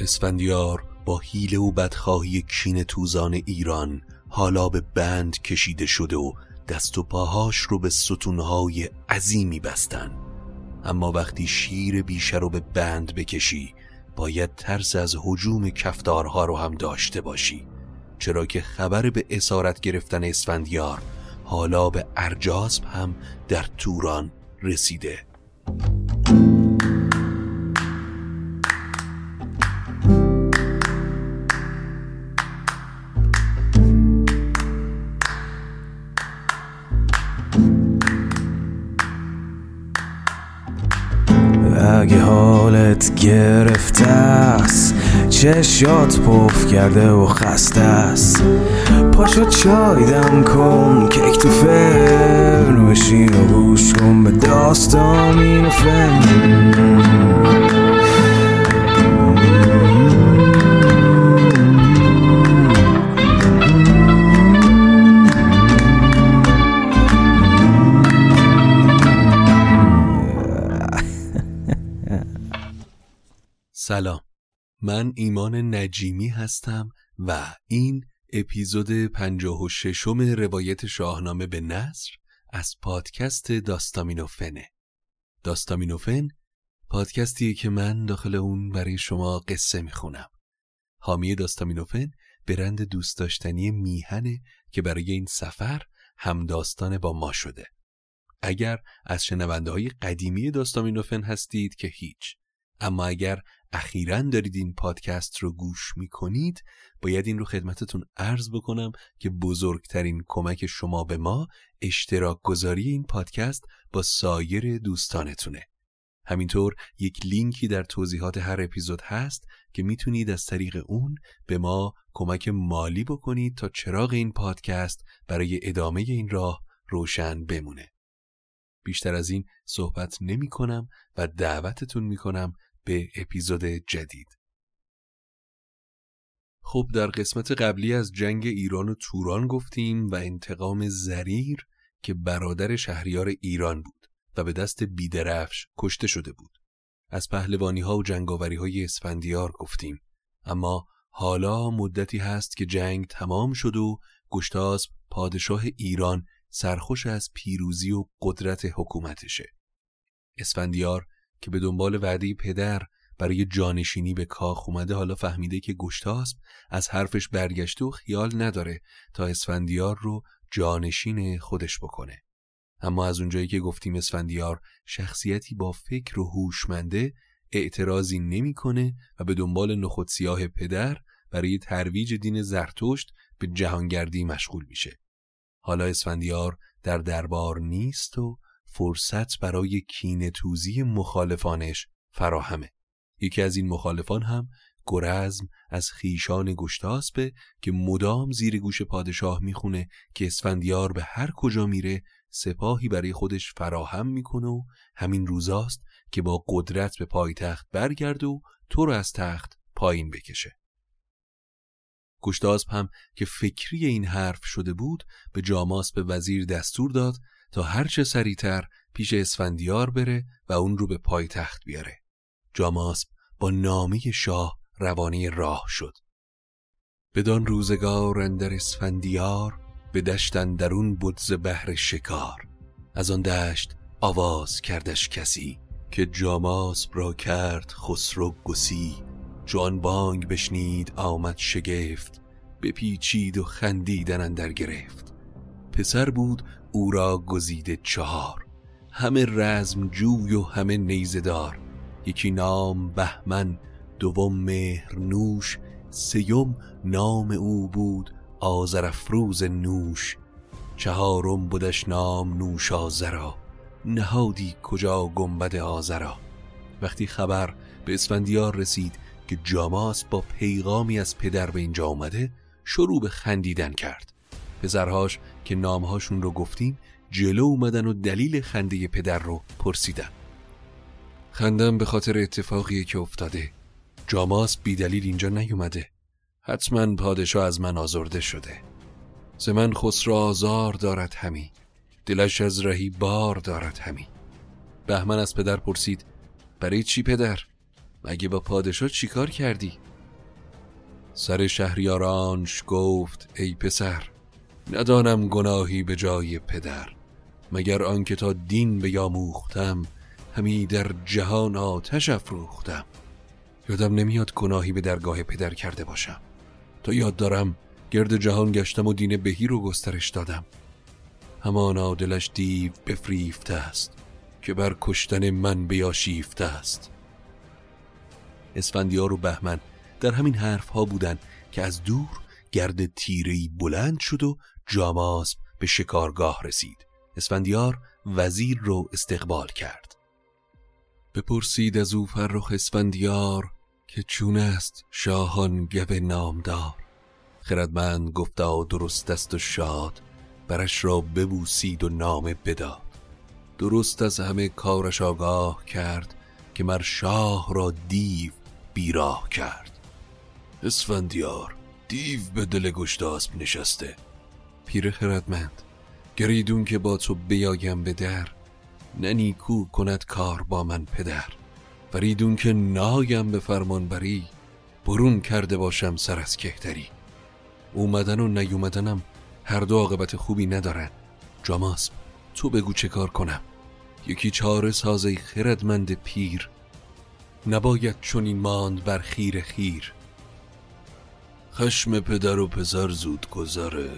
اسفندیار با حیله و بدخواهی کین توزان ایران حالا به بند کشیده شده و دست و پاهاش رو به ستونهای عظیمی بستن. اما وقتی شیر بیشه رو به بند بکشی باید ترس از هجوم کفدارها رو هم داشته باشی، چرا که خبر به اسارت گرفتن اسفندیار حالا به ارجاسب هم در توران رسیده. اگه حالت گرفته است، چشات پف کرده و خسته است، پاشو چای دم کن، کیک تو فرن بشین و گوش کن به داستان این فرن. سلام، من ایمان نجیمی هستم و این اپیزود 56م روایت شاهنامه به نثر از پادکست داستامینوفنه. داستامینوفن پادکستیه که من داخل اون برای شما قصه میخونم. حامی داستامینوفن برند دوست داشتنی میهنه که برای این سفر همداستان با ما شده. اگر از شنونده‌های قدیمی داستامینوفن هستید که هیچ، اما اگر اخیراً دارید این پادکست رو گوش میکنید باید این رو خدمتتون عرض بکنم که بزرگترین کمک شما به ما اشتراک گذاری این پادکست با سایر دوستانتونه. همینطور یک لینکی در توضیحات هر اپیزود هست که میتونید از طریق اون به ما کمک مالی بکنید تا چراغ این پادکست برای ادامه این راه روشن بمونه. بیشتر از این صحبت نمی کنم و دعوتتون می کنم به اپیزود جدید. خب، در قسمت قبلی از جنگ ایران و توران گفتیم و انتقام زریر که برادر شهریار ایران بود و به دست بیدرفش کشته شده بود. از پهلوانی ها و جنگاوری های اسفندیار گفتیم، اما حالا مدتی هست که جنگ تمام شد و گشتاسب پادشاه ایران سرخوش از پیروزی و قدرت حکومتشه. اسفندیار که به دنبال وعده پدر برای جانشینی به کاخ اومده حالا فهمیده که گشتاسب از حرفش برگشته و خیال نداره تا اسفندیار رو جانشین خودش بکنه. اما از اونجایی که گفتیم اسفندیار شخصیتی با فکر و هوشمنده، اعتراضی نمی‌کنه و به دنبال نخود سیاه پدر برای ترویج دین زرتشت به جهانگردی مشغول میشه. حالا اسفندیار در دربار نیست و فرصت برای کینه توزی مخالفانش فراهمه. یکی از این مخالفان هم گرزم از خیشان گشتاسبه که مدام زیر گوش پادشاه میخونه که اسفندیار به هر کجا میره سپاهی برای خودش فراهم میکنه و همین روزاست که با قدرت به پایتخت برگرد و تو رو از تخت پایین بکشه. گشتاسب هم که فکری این حرف شده بود به جاماسب وزیر دستور داد تا هرچه سریعتر پیش اسفندیار بره و اون رو به پایتخت بیاره. جاماسب با نامه شاه روانه راه شد. بدان روزگار اندر اسفندیار، به دشت اندرون بود ز بهر شکار. از آن دشت آواز کردش کسی، که جاماسب را کرد خسرو گسی. جوان بانگ بشنید آمد شگفت، بپیچید و خندیدن اندر گرفت. پسر بود او را گزیده چهار، همه رزم جوی و همه نیزه دار. یکی نام بهمن، دوم مهرنوش، سیوم نام او بود آذرافروز نوش. چهارم بودش نام نوش آذرا، نهادی کجا گنبد آذرا. وقتی خبر به اسفندیار رسید که جاماسب با پیغامی از پدر به اینجا آمده، شروع به خندیدن کرد. پسرهاش که نامهاشون رو گفتیم جلو اومدن و دلیل خنده پدر رو پرسیدن. خندم به خاطر اتفاقیه که افتاده. جاماسب بی دلیل اینجا نیومده. حتما پادشاه از من آزرده شده. ز من خسرو آزار دارد همی، دلش از رهی بار دارد همی. بهمن از پدر پرسید: برای چی پدر؟ مگه با پادشاه چیکار کردی؟ سر شهریارانش گفت ای پسر، ندانم گناهی به جای پدر، مگر آنکه تا دین بیاموختم، همی در جهان آتش افروختم. یادم نمیاد گناهی به درگاه پدر کرده باشم، تا یاد دارم گرد جهان گشتم و دین بهی رو گسترش دادم. همانا دلش دیو بفریفته است، که بر کشتن من بیاشیفته است. اسفندیار و بهمن در همین حرف ها بودن که از دور گرد تیره‌ای بلند شد و جاماسب به شکارگاه رسید. اسفندیار وزیر رو استقبال کرد. بپرسید از او فرخ اسفندیار که چون است شاهان گو نامدار. خردمند گفتا درست است و شاد، برش را ببوسید و نام بداد. درست از همه کارش آگاه کرد، که مر شاه را دیو بیراه کرد. اسفندیار دیو به دل گشتاسب نشسته. پیر خردمند گریدون که با تو بیایم به در، ننیکو کند کار با من پدر. فریدون که نایم به فرمان بری، برون کرده باشم سر از کهتری. اومدن و نیومدنم هر دو عاقبت خوبی ندارن. جاماسب تو بگو چه کار کنم، یکی چاره ساز ای خردمند پیر. نباید چنین ماند بر خیر خیر. خشم پدر و پسر زود گذره،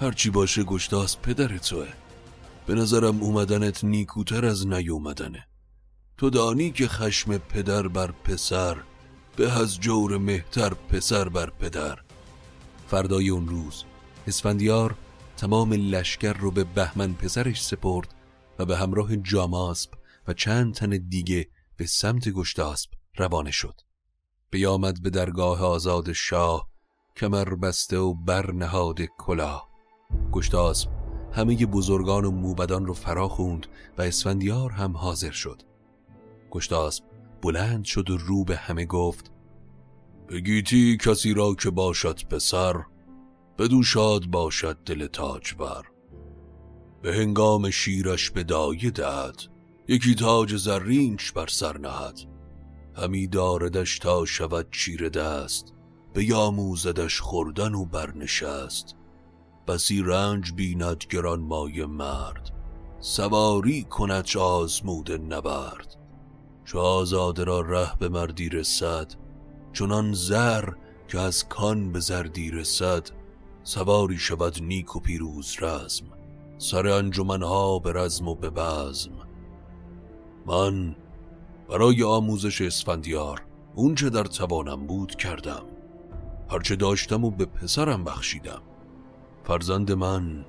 هرچی باشه گشتاسب پدر توه. به نظرم اومدنت نیکوتر از نیومدنه. تو دانی که خشم پدر بر پسر، به از جور مهتر پسر بر پدر. فردای اون روز اسفندیار تمام لشکر رو به بهمن پسرش سپرد و به همراه جاماسب و چند تن دیگه به سمت گشتاسب روانه شد. بیامد به درگاه آزاد شاه، کمر بسته و برنهاد کلاه. گشتاسب همه بزرگان و موبدان رو فرا خوند و اسفندیار هم حاضر شد. گشتاسب بلند شد و رو به همه گفت: بگیتی کسی را که باشد پسر، بدو شاد باشد دل تاج بر. به هنگام شیرش به دایه دهد، یکی تاج زرینش بر سر نهد. همی داردش تا شود چیره دست، به یاموزدش خوردن و برنشست. بسی رنج بیند گران مایه مرد، سواری کند چه آزموده نبرد. چو آزاده را ره به مردی رسد، چنان زر که از کان به زردی رسد. سواری شود نیک و پیروز رزم، سر انجمنها به رزم و به بزم. من برای آموزش اسفندیار اون چه در توانم بود کردم، هرچه داشتم و به پسرم بخشیدم. فرزند من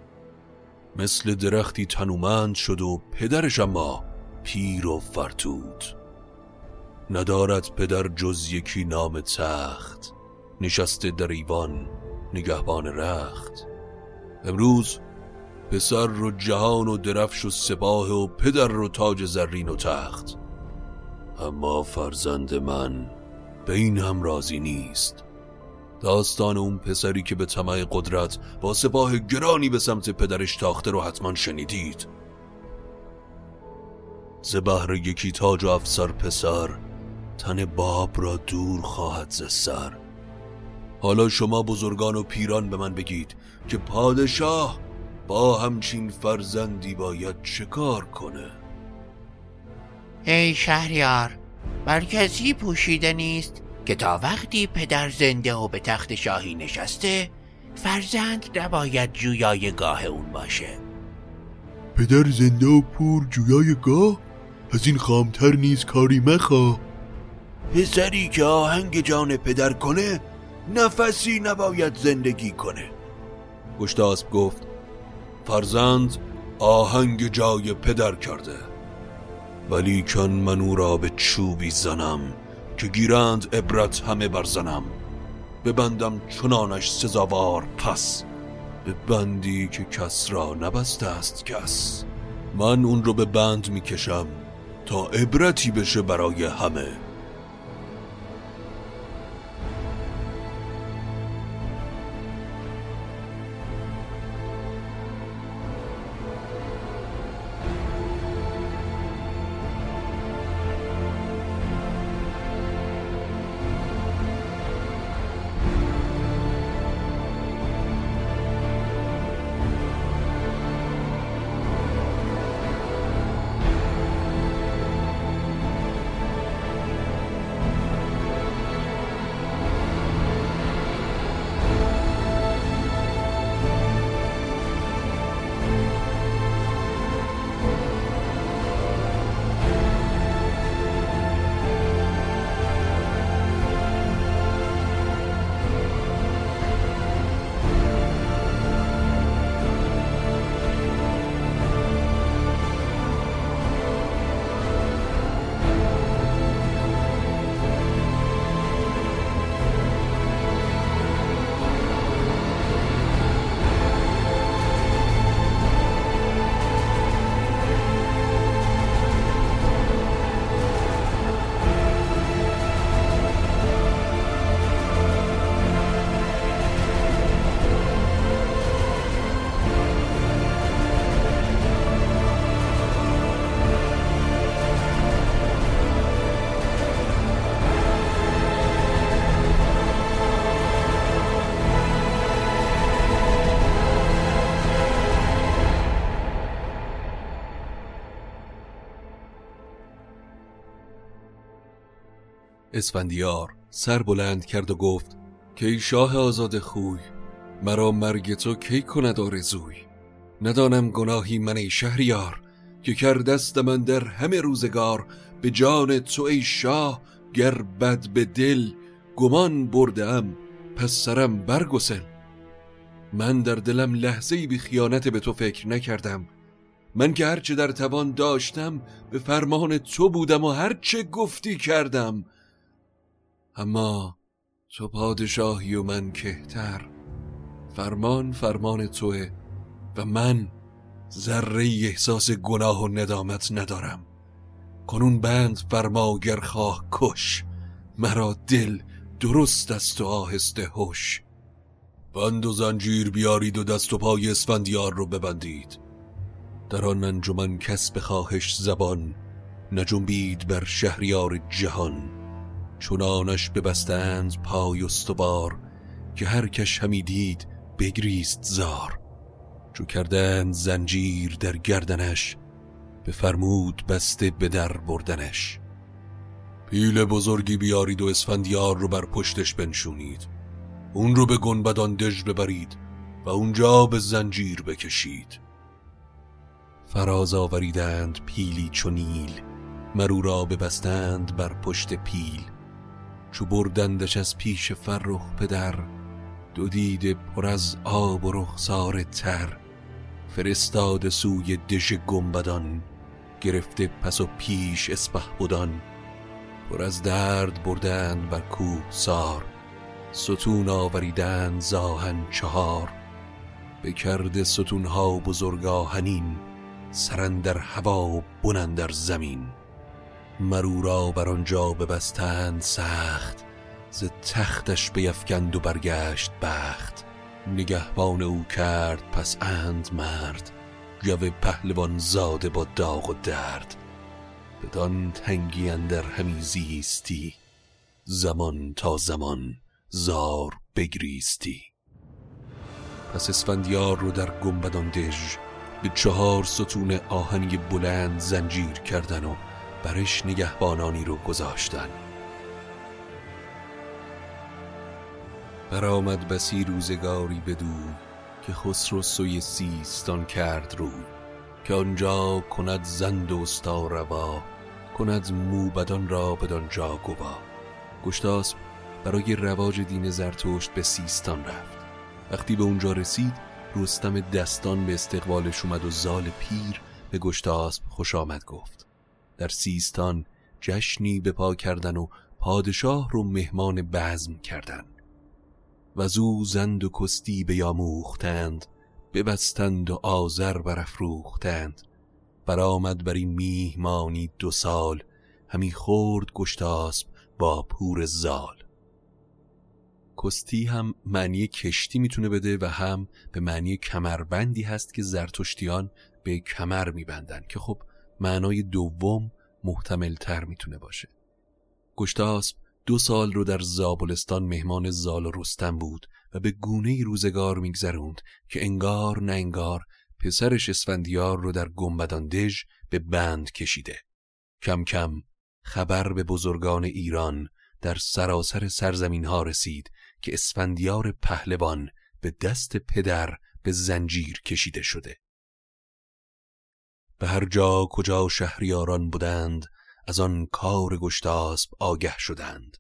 مثل درختی تنومند شد و پدرش اما پیر و فرتود. ندارد پدر جز یکی نام تخت، نشسته در ایوان نگهبان رخت. امروز پسر رو جهان و درفش و سپاه، و پدر رو تاج زرین و تخت. اما فرزند من به این هم راضی نیست. داستان اون پسری که به طمع قدرت با سپاه گرانی به سمت پدرش تاخته رو حتما شنیدید. ز بهر یکی تاج و افسر پسر، تن باب را دور خواهد ز سر. حالا شما بزرگان و پیران به من بگید که پادشاه با همچین فرزندی باید چه کار کنه؟ ای شهریار، بر کسی پوشیده نیست که تا وقتی پدر زنده و به تخت شاهی نشسته، فرزند نباید جویای گاه اون باشه. پدر زنده و پور جویای گاه؟ از این خامتر نیز کاری مخواه. پسری که آهنگ جان پدر کنه، نفسی نباید زندگی کنه. گشتاسب گفت: فرزند آهنگ جای پدر کرده، ولی کن من او را به چوبی زنم، که گیرند عبرت همه برزنم. ببندم چنانش سزاوار پس، به بندی که کس را نبسته است کس. من اون رو به بند میکشم تا عبرتی بشه برای همه. اسفندیار سر بلند کرد و گفت که ای شاه آزاد خوی، مرا مرگ تو کی کند آرزوی؟ ندانم گناهی من ای شهریار، که کردست من در همه روزگار. به جان تو ای شاه گر بد به دل، گمان بردم پس سرم برگسل. من در دلم لحظه‌ای بی خیانت به تو فکر نکردم. من که هرچه در توان داشتم به فرمان تو بودم و هرچه گفتی کردم. اما تو پادشاهی و من کهتر، فرمان توه و من ذره‌ای احساس گناه و ندامت ندارم. کنون بند فرما گر خواه کش، مرا دل درست است و آهسته هوش. بند و زنجیر بیارید و دست و پای اسفندیار رو ببندید. در آن انجمن کس به خواهش زبان نجنبید بر شهریار جهان. چنانش ببستند پای استوار، که هر کش همی دید بگریست زار. چو کردند زنجیر در گردنش، بفرمود بسته به در بردنش. پیل بزرگی بیارید و اسفندیار رو بر پشتش بنشونید. اون رو به گنبدان دژ ببرید و اونجا به زنجیر بکشید. فراز آوریدند پیلی چونیل، مرو را ببستند بر پشت پیل. چو بردندش از پیش فرخ پدر، دو دیده پر از آب و رخسار تر. فرستاد سوی دژ گنبدان، گرفته پس و پیش اسپهبدان. پر از درد بردند بر کوه سار، ستون آوریدند زاهن چهار. بکرد ستونها بزرگ آهنین، سرن در هوا و بنن در زمین. مرو را بر آنجا ببستند سخت، ز تختش بیفکند و برگشت بخت. نگهبان او کرد پس اند مرد، جوه پهلوان زاده با داغ و درد. بدان تنگی اندر همی زیستی، زمان تا زمان زار بگریستی. پس اسفندیار رو در گنبدان دژ به 4 ستون آهنی بلند زنجیر کردن و برش نگهبانانی رو گذاشتن. برآمد بسی روزگاری بدو، که خسرو سوی سیستان کرد رو. که آنجا کند زند و استاروا، کند موبدان را بدانجا گوا. گشتاسب برای رواج دین زرتشت به سیستان رفت. وقتی به اونجا رسید، رستم دستان به استقبالش اومد و زال پیر به گشتاسب خوش آمد گفت. در سیستان جشنی به پا کردن و پادشاه رو مهمان بزم کردن. وزو زند و کستی بیاموختند، ببستند و آذر برافروختند. برآمد بر این میهمانی 2 سال، همی خورد گشتاسب با پور زال. کستی هم معنی کشتی میتونه بده و هم به معنی کمربندی هست که زرتشتیان به کمر میبندن، که خب معنای دوم محتمل تر میتونه باشه. گشتاسب 2 سال رو در زابلستان مهمان زال و رستم بود و به گونه‌ای روزگار میگذروند که انگار نه انگار پسرش اسفندیار رو در گنبدان دژ به بند کشیده. کم کم خبر به بزرگان ایران در سراسر سرزمین ها رسید که اسفندیار پهلوان به دست پدر به زنجیر کشیده شده. به هر جا کجا شهریاران بودند، از آن کار گشتاسب آگه شدند.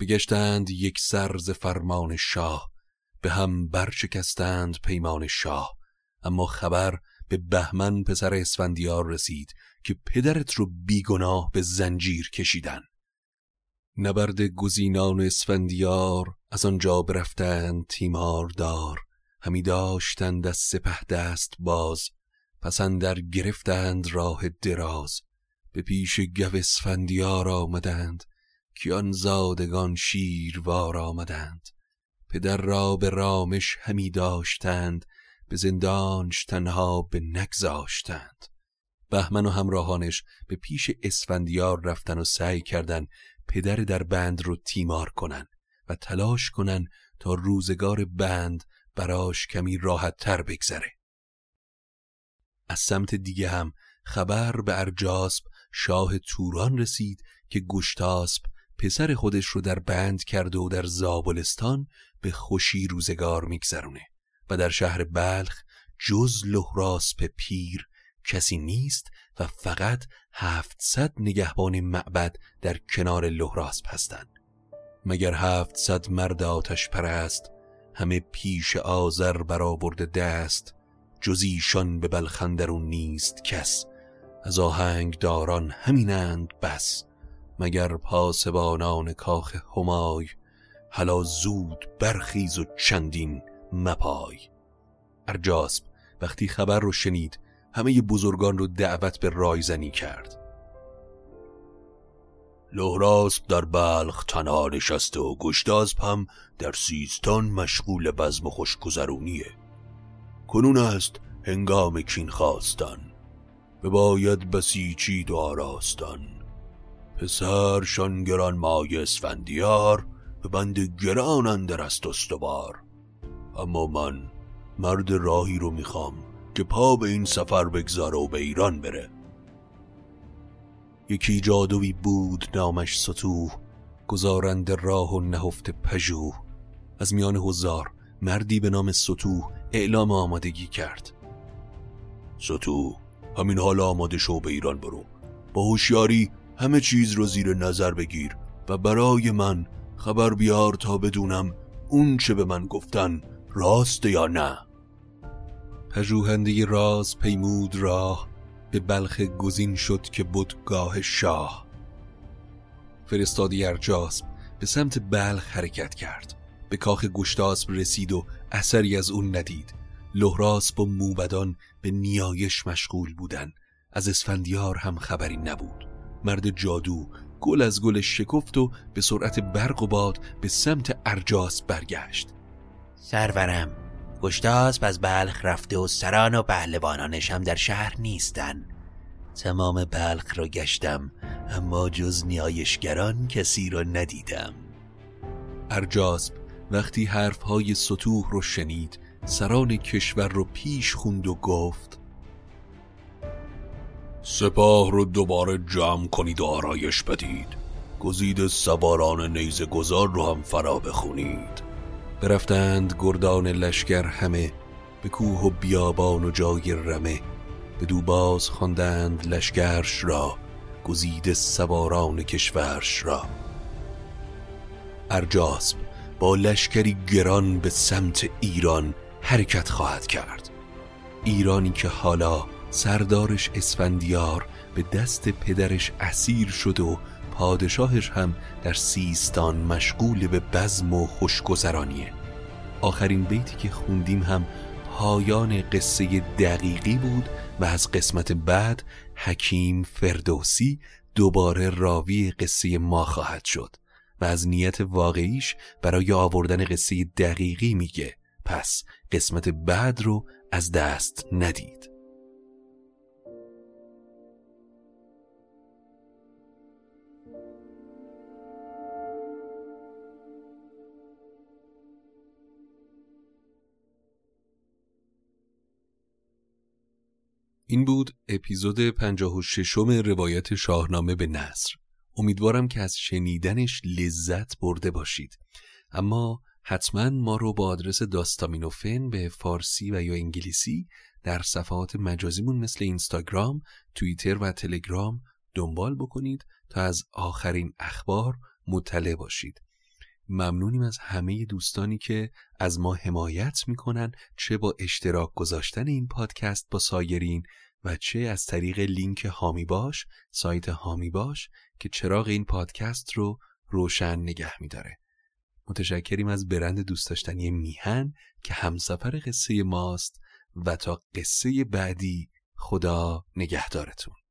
بگشتند یک سر ز فرمان شاه، به هم برشکستند پیمان شاه. اما خبر به بهمن پسر اسفندیار رسید که پدرت رو بیگناه به زنجیر کشیدن. نبرد گزینان اسفندیار، از آنجا برفتند تیمار دار. همی داشتند از سپه دست باز، پس اندر گرفتند راه دراز. به پیش گو اسفندیار آمدند، کیان زادگان شیروار آمدند. پدر را به رامش همی داشتند، به زندانش تنها به نگذاشتند. بهمن و همراهانش به پیش اسفندیار رفتن و سعی کردند پدر در بند رو تیمار کنن و تلاش کنن تا روزگار بند براش کمی راحت تر بگذره. از سمت دیگه هم خبر به ارجاسپ شاه توران رسید که گشتاسپ پسر خودش رو در بند کرده و در زابلستان به خوشی روزگار میگذرونه و در شهر بلخ جز لهراسپ پیر کسی نیست و فقط 700 نگهبان معبد در کنار لهراسپ هستند. مگر 700 مرد آتش پرست همه پیش آذر برآورده دست، جز ایشان به بلخ اندرون نیست کس، از آهنگ داران همینند بس. مگر پاسبانان کاخ همای، هلا زود برخیز و چندین مپای. ارجاسپ وقتی خبر رو شنید همه بزرگان رو دعوت به رایزنی کرد. لهراسپ در بلخ تنها نشسته و گشتاسپ هم در سیستان مشغول بزم خوشگذرونیه. کنون است هنگام کین خواستن، به باید بسیچید و آراستن. پسر شنگران مای اسفندیار، به بند گران اندر است استوار. اما من مرد راهی رو میخوام که پا به این سفر بگذاره و به ایران بره. یکی جادوی بود نامش ستوه، گذارنده راه و نهفته پژوه. از میان هزار مردی به نام ستوه اعلام آمادگی کرد. ستوه همین حال آماده شو به ایران برو، با هوشیاری همه چیز رو زیر نظر بگیر و برای من خبر بیار تا بدونم اون چه به من گفتن راست یا نه. پژوهنده راز پیمود راه، به بلخ گزین شد که بودگاه شاه. فرستادی ارجاسپ به سمت بلخ حرکت کرد. به کاخ گشتاسپ رسید و اثری از اون ندید. لهراسپ و موبدان به نیایش مشغول بودن. از اسفندیار هم خبری نبود. مرد جادو گل از گل شکفت و به سرعت برق و باد به سمت ارجاسپ برگشت. سرورم، گشتاسپ از بلخ رفته و سران و پهلوانانش هم در شهر نیستن. تمام بلخ را گشتم اما جز نیایشگران کسی را ندیدم. ارجاسپ وقتی حرفهای ستوه رو شنید سران کشور رو پیش خوند و گفت سپاه رو دوباره جمع کنید و آرایش بدید. گزید سواران نیزه گذار رو هم فرا بخونید. برفتند گردان لشکر همه، به کوه و بیابان و جای رمه. به دوباز خواندند لشکرش را، گزیده سواران کشورش را. ارجاسپ با لشکری گران به سمت ایران حرکت خواهد کرد. ایرانی که حالا سردارش اسفندیار به دست پدرش اسیر شد و پادشاهش هم در سیستان مشغول به بزم و خوشگذرانیه. آخرین بیتی که خوندیم هم پایان قصه دقیقی بود و از قسمت بعد حکیم فردوسی دوباره راوی قصه ما خواهد شد و از نیت واقعیش برای آوردن قصه دقیقی میگه، پس قسمت بعد رو از دست ندید. این بود اپیزود 56م روایت شاهنامه به نثر. امیدوارم که از شنیدنش لذت برده باشید. اما حتما ما رو با آدرس داستامینوفن به فارسی و یا انگلیسی در صفحات مجازیمون مثل اینستاگرام، توییتر و تلگرام دنبال بکنید تا از آخرین اخبار مطلع باشید. ممنونیم از همه دوستانی که از ما حمایت میکنن، چه با اشتراک گذاشتن این پادکست با سایرین و چه از طریق لینک هامی باش، سایت هامی باش که چراغ این پادکست رو روشن نگه میداره. متشکریم از برند دوست داشتنی میهن که همسفر قصه ماست و تا قصه بعدی خدا نگهدارتون.